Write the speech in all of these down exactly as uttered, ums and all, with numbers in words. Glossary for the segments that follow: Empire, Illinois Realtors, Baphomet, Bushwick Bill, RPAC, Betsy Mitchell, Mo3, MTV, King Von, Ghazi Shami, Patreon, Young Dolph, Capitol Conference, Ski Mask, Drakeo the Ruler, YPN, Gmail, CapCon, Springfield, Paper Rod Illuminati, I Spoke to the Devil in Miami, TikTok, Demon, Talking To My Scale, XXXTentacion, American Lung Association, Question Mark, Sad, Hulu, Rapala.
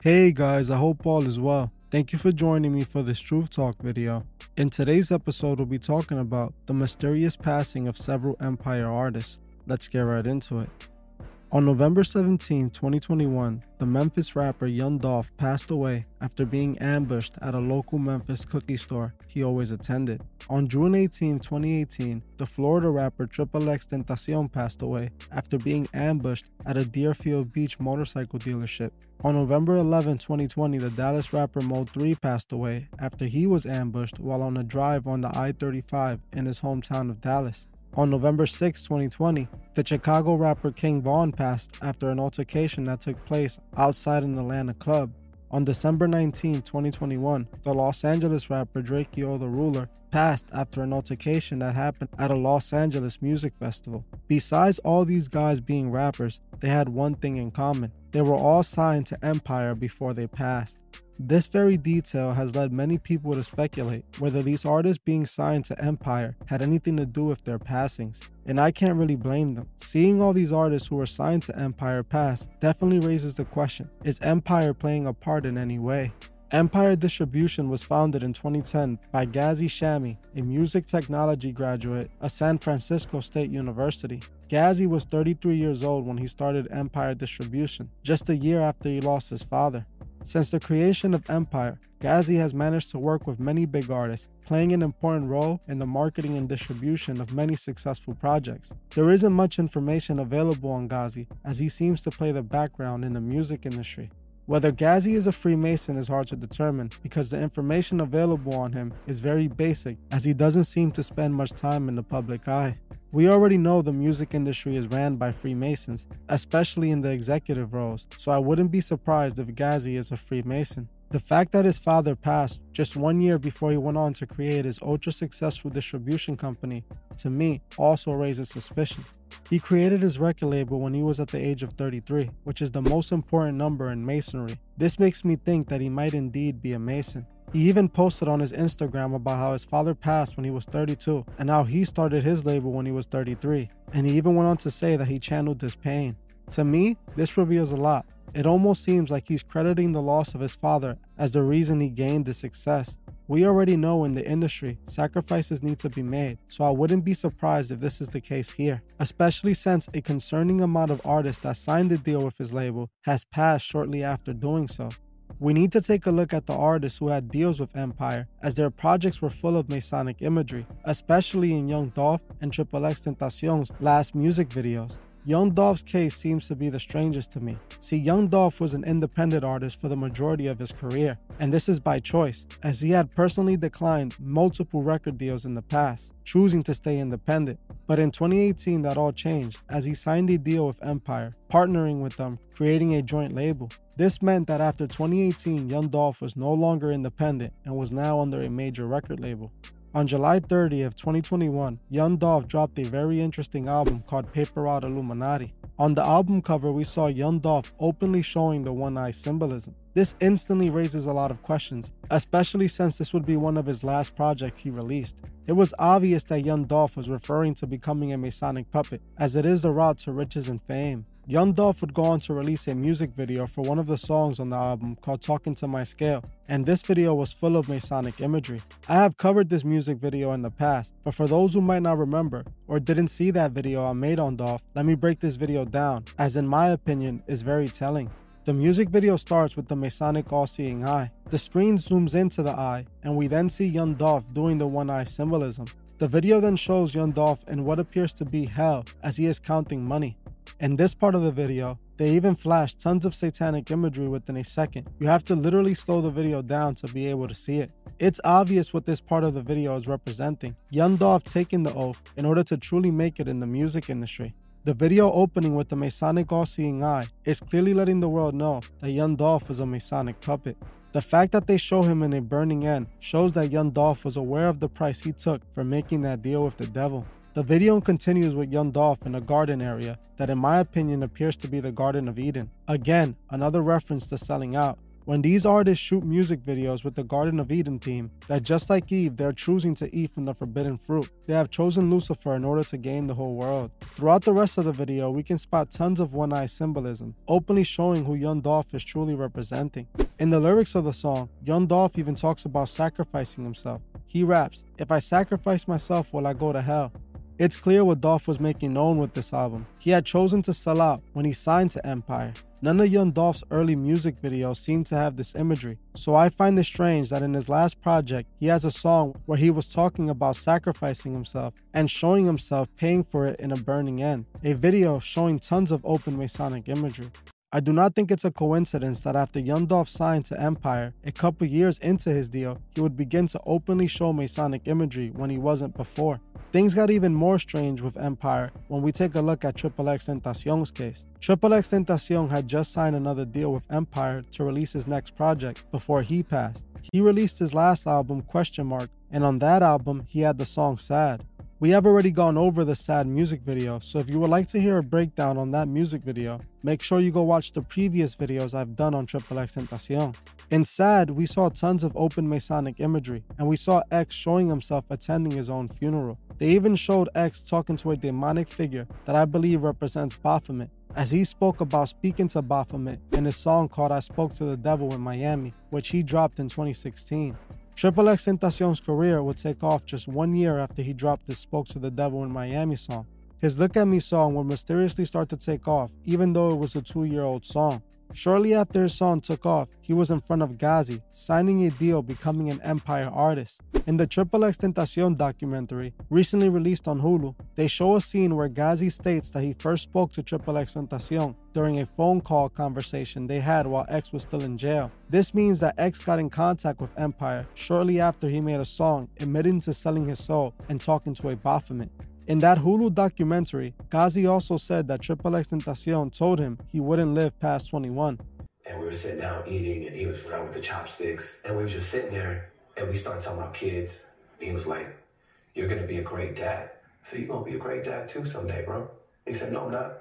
Hey guys, I hope all is well. Thank you for joining me for this Truth Talk video. In today's episode, we'll be talking about the mysterious passing of several Empire artists. Let's get right into it. On November seventeenth, twenty twenty-one, the Memphis rapper Young Dolph passed away after being ambushed at a local Memphis cookie store he always attended. On June eighteenth, twenty eighteen, the Florida rapper XXXTentacion passed away after being ambushed at a Deerfield Beach motorcycle dealership. On November eleventh, twenty twenty, the Dallas rapper Mo three passed away after he was ambushed while on a drive on the I thirty-five in his hometown of Dallas. On November sixth, twenty twenty, the Chicago rapper King Von passed after an altercation that took place outside an Atlanta club. On December nineteenth, twenty twenty-one, the Los Angeles rapper Drakeo the Ruler passed after an altercation that happened at a Los Angeles music festival. Besides all these guys being rappers, they had one thing in common. They were all signed to Empire before they passed. This very detail has led many people to speculate whether these artists being signed to Empire had anything to do with their passings. And I can't really blame them. Seeing all these artists who were signed to Empire pass definitely raises the question, is Empire playing a part in any way? Empire Distribution was founded in twenty ten by Ghazi Shami, a music technology graduate of San Francisco State University. Ghazi was thirty-three years old when he started Empire Distribution, just a year after he lost his father. Since the creation of Empire, Ghazi has managed to work with many big artists, playing an important role in the marketing and distribution of many successful projects. There isn't much information available on Ghazi, as he seems to play the background in the music industry. Whether Ghazi is a Freemason is hard to determine because the information available on him is very basic, as he doesn't seem to spend much time in the public eye. We already know the music industry is ran by Freemasons, especially in the executive roles, so I wouldn't be surprised if Ghazi is a Freemason. The fact that his father passed just one year before he went on to create his ultra-successful distribution company, to me, also raises suspicion. He created his record label when he was at the age of thirty-three, which is the most important number in Masonry. This makes me think that he might indeed be a Mason. He even posted on his Instagram about how his father passed when he was thirty-two and how he started his label when he was thirty-three, and he even went on to say that he channeled his pain. To me, this reveals a lot. It almost seems like he's crediting the loss of his father as the reason he gained the success. We already know in the industry, sacrifices need to be made, so I wouldn't be surprised if this is the case here, especially since a concerning amount of artists that signed a deal with his label has passed shortly after doing so. We need to take a look at the artists who had deals with Empire, as their projects were full of Masonic imagery, especially in Young Dolph and XXXTentacion's last music videos. Young Dolph's case seems to be the strangest to me. See, Young Dolph was an independent artist for the majority of his career, and this is by choice, as he had personally declined multiple record deals in the past, choosing to stay independent. But in twenty eighteen, that all changed, as he signed a deal with Empire, partnering with them, creating a joint label. This meant that after twenty eighteen, Young Dolph was no longer independent and was now under a major record label. On July thirtieth, twenty twenty-one, Young Dolph dropped a very interesting album called Paper Rod Illuminati. On the album cover, we saw Young Dolph openly showing the one-eye symbolism. This instantly raises a lot of questions, especially since this would be one of his last projects he released. It was obvious that Young Dolph was referring to becoming a Masonic puppet, as it is the route to riches and fame. Young Dolph would go on to release a music video for one of the songs on the album called Talking To My Scale, and this video was full of Masonic imagery. I have covered this music video in the past, but for those who might not remember or didn't see that video I made on Dolph, let me break this video down, as in my opinion is very telling. The music video starts with the Masonic all-seeing eye. The screen zooms into the eye, and we then see Young Dolph doing the one-eye symbolism. The video then shows Young Dolph in what appears to be hell, as he is counting money. In this part of the video, they even flash tons of satanic imagery within a second. You have to literally slow the video down to be able to see it. It's obvious what this part of the video is representing. Young Dolph taking the oath in order to truly make it in the music industry. The video opening with the Masonic all-seeing eye is clearly letting the world know that Young Dolph was a Masonic puppet. The fact that they show him in a burning end shows that Young Dolph was aware of the price he took for making that deal with the devil. The video continues with Young Dolph in a garden area that in my opinion appears to be the Garden of Eden. Again, another reference to selling out, When these artists shoot music videos with the Garden of Eden theme, that just like Eve, they are choosing to eat from the forbidden fruit. They have chosen Lucifer in order to gain the whole world. Throughout the rest of the video, we can spot tons of one-eye symbolism, openly showing who Young Dolph is truly representing. In the lyrics of the song, Young Dolph even talks about sacrificing himself. He raps, "If I sacrifice myself, will I go to hell?" It's clear what Dolph was making known with this album. He had chosen to sell out when he signed to Empire. None of Young Dolph's early music videos seem to have this imagery, so I find it strange that in his last project, he has a song where he was talking about sacrificing himself and showing himself paying for it in a burning end, a video showing tons of open Masonic imagery. I do not think it's a coincidence that after Young Dolph signed to Empire, a couple years into his deal, he would begin to openly show Masonic imagery when he wasn't before. Things got even more strange with Empire when we take a look at XXXTentacion's case. XXXTentacion had just signed another deal with Empire to release his next project before he passed. He released his last album, Question Mark, and on that album, he had the song Sad. We have already gone over the Sad music video, so if you would like to hear a breakdown on that music video, make sure you go watch the previous videos I've done on XXXTentacion. In Sad, we saw tons of open Masonic imagery, and we saw X showing himself attending his own funeral. They even showed X talking to a demonic figure that I believe represents Baphomet, as he spoke about speaking to Baphomet in his song called I Spoke to the Devil in Miami, which he dropped in twenty sixteen. XXXTentacion's career would take off just one year after he dropped his Spoke to the Devil in Miami song. His Look at Me song would mysteriously start to take off, even though it was a two-year-old song. Shortly after his song took off, he was in front of Ghazi, signing a deal, becoming an Empire artist. In the XXXTentacion documentary, recently released on Hulu, they show a scene where Ghazi states that he first spoke to XXXTentacion during a phone call conversation they had while X was still in jail. This means that X got in contact with Empire shortly after he made a song admitting to selling his soul and talking to a Baphomet. In that Hulu documentary, Ghazi also said that XXXTentacion told him he wouldn't live past twenty-one. And we were sitting down eating, and he was around with the chopsticks, and we were just sitting there, and we started talking about kids. He was like, "You're gonna be a great dad." I said, "You're gonna be a great dad too someday, bro." He said, "No, I'm not."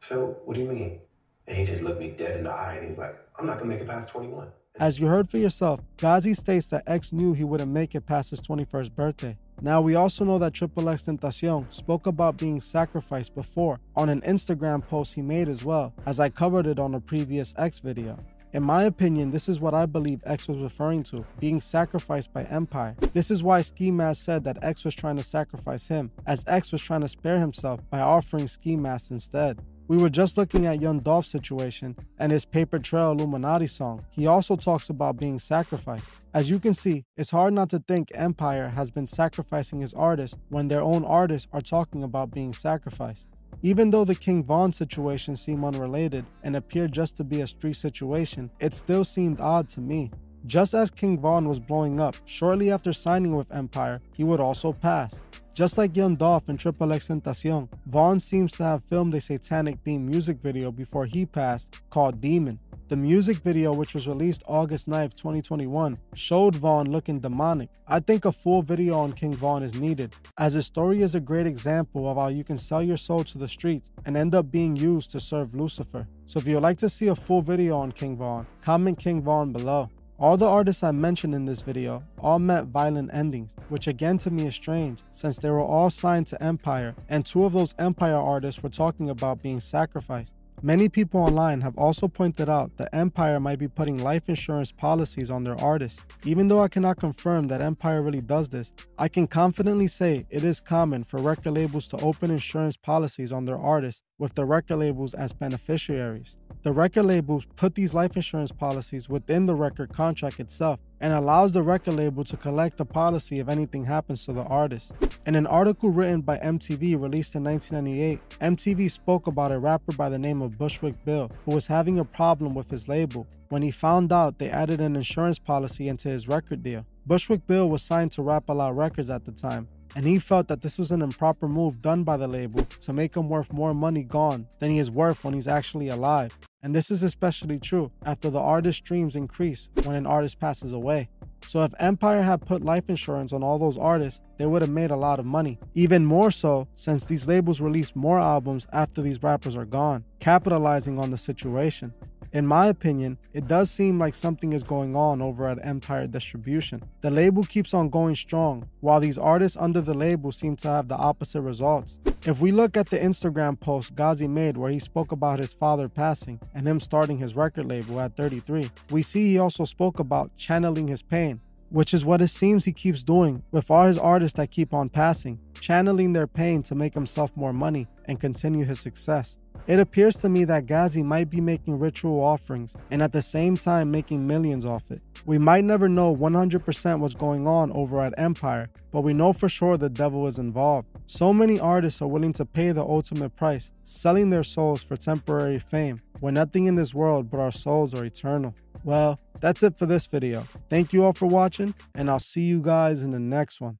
So, "What do you mean?" And he just looked me dead in the eye, and he was like, "I'm not gonna make it past twenty-one." As you heard for yourself, Ghazi states that X knew he wouldn't make it past his twenty-first birthday. Now, we also know that XXXTentacion spoke about being sacrificed before on an Instagram post he made as well, as I covered it on a previous X video. In my opinion, this is what I believe X was referring to, being sacrificed by Empire. This is why Ski Mask said that X was trying to sacrifice him, as X was trying to spare himself by offering Ski Mask instead. We were just looking at Young Dolph's situation and his Paper Trail Illuminati song. He also talks about being sacrificed. As you can see, it's hard not to think Empire has been sacrificing his artists when their own artists are talking about being sacrificed. Even though the King Von situation seemed unrelated and appeared just to be a street situation, it still seemed odd to me. Just as King Von was blowing up, shortly after signing with Empire, he would also pass. Just like Young Dolph and XXXTentacion, Vaughn seems to have filmed a satanic-themed music video before he passed called Demon. The music video, which was released August ninth, twenty twenty-one, showed Vaughn looking demonic. I think a full video on King Vaughn is needed, as his story is a great example of how you can sell your soul to the streets and end up being used to serve Lucifer. So if you would like to see a full video on King Vaughn, comment King Vaughn below. All the artists I mentioned in this video all met violent endings, which again to me is strange since they were all signed to Empire and two of those Empire artists were talking about being sacrificed. Many people online have also pointed out that Empire might be putting life insurance policies on their artists. Even though I cannot confirm that Empire really does this, I can confidently say it is common for record labels to open insurance policies on their artists with the record labels as beneficiaries. The record labels put these life insurance policies within the record contract itself and allows the record label to collect the policy if anything happens to the artist. In an article written by M T V released in nineteen ninety-eight, M T V spoke about a rapper by the name of Bushwick Bill who was having a problem with his label when he found out they added an insurance policy into his record deal. Bushwick Bill was signed to Rapala Records at the time, and he felt that this was an improper move done by the label to make him worth more money gone than he is worth when he's actually alive. And this is especially true after the artist's dreams increase when an artist passes away. So if Empire had put life insurance on all those artists, they would have made a lot of money. Even more so since these labels release more albums after these rappers are gone, capitalizing on the situation. In my opinion, it does seem like something is going on over at Empire Distribution. The label keeps on going strong, while these artists under the label seem to have the opposite results. If we look at the Instagram post Ghazi made where he spoke about his father passing and him starting his record label at thirty-three, we see he also spoke about channeling his pain, which is what it seems he keeps doing with all his artists that keep on passing, channeling their pain to make himself more money and continue his success. It appears to me that Ghazi might be making ritual offerings and at the same time making millions off it. We might never know one hundred percent what's going on over at Empire, but we know for sure the devil is involved. So many artists are willing to pay the ultimate price, selling their souls for temporary fame, when nothing in this world but our souls are eternal. Well, that's it for this video. Thank you all for watching, and I'll see you guys in the next one.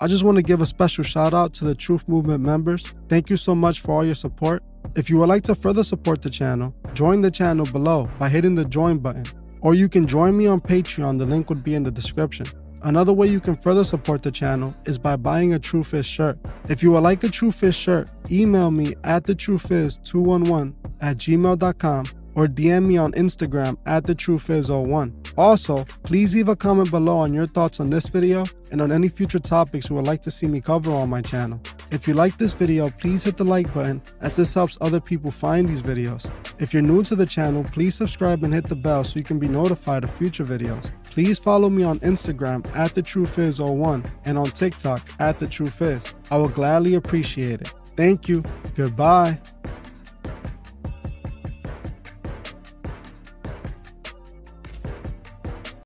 I just want to give a special shout out to the Truth Movement members. Thank you so much for all your support. If you would like to further support the channel, join the channel below by hitting the join button, or you can join me on Patreon. The link would be in the description. Another way you can further support the channel is by buying a True Fizz shirt. If you would like the True Fizz shirt, email me at the true fizz two one one at gmail dot com or D M me on Instagram at the true fizz zero one. Also, please leave a comment below on your thoughts on this video and on any future topics you would like to see me cover on my channel. If you like this video, please hit the like button, as this helps other people find these videos. If you're new to the channel, please subscribe and hit the bell so you can be notified of future videos. Please follow me on Instagram at the true fizz zero one and on TikTok at the true fizz. I will gladly appreciate it. Thank you. Goodbye.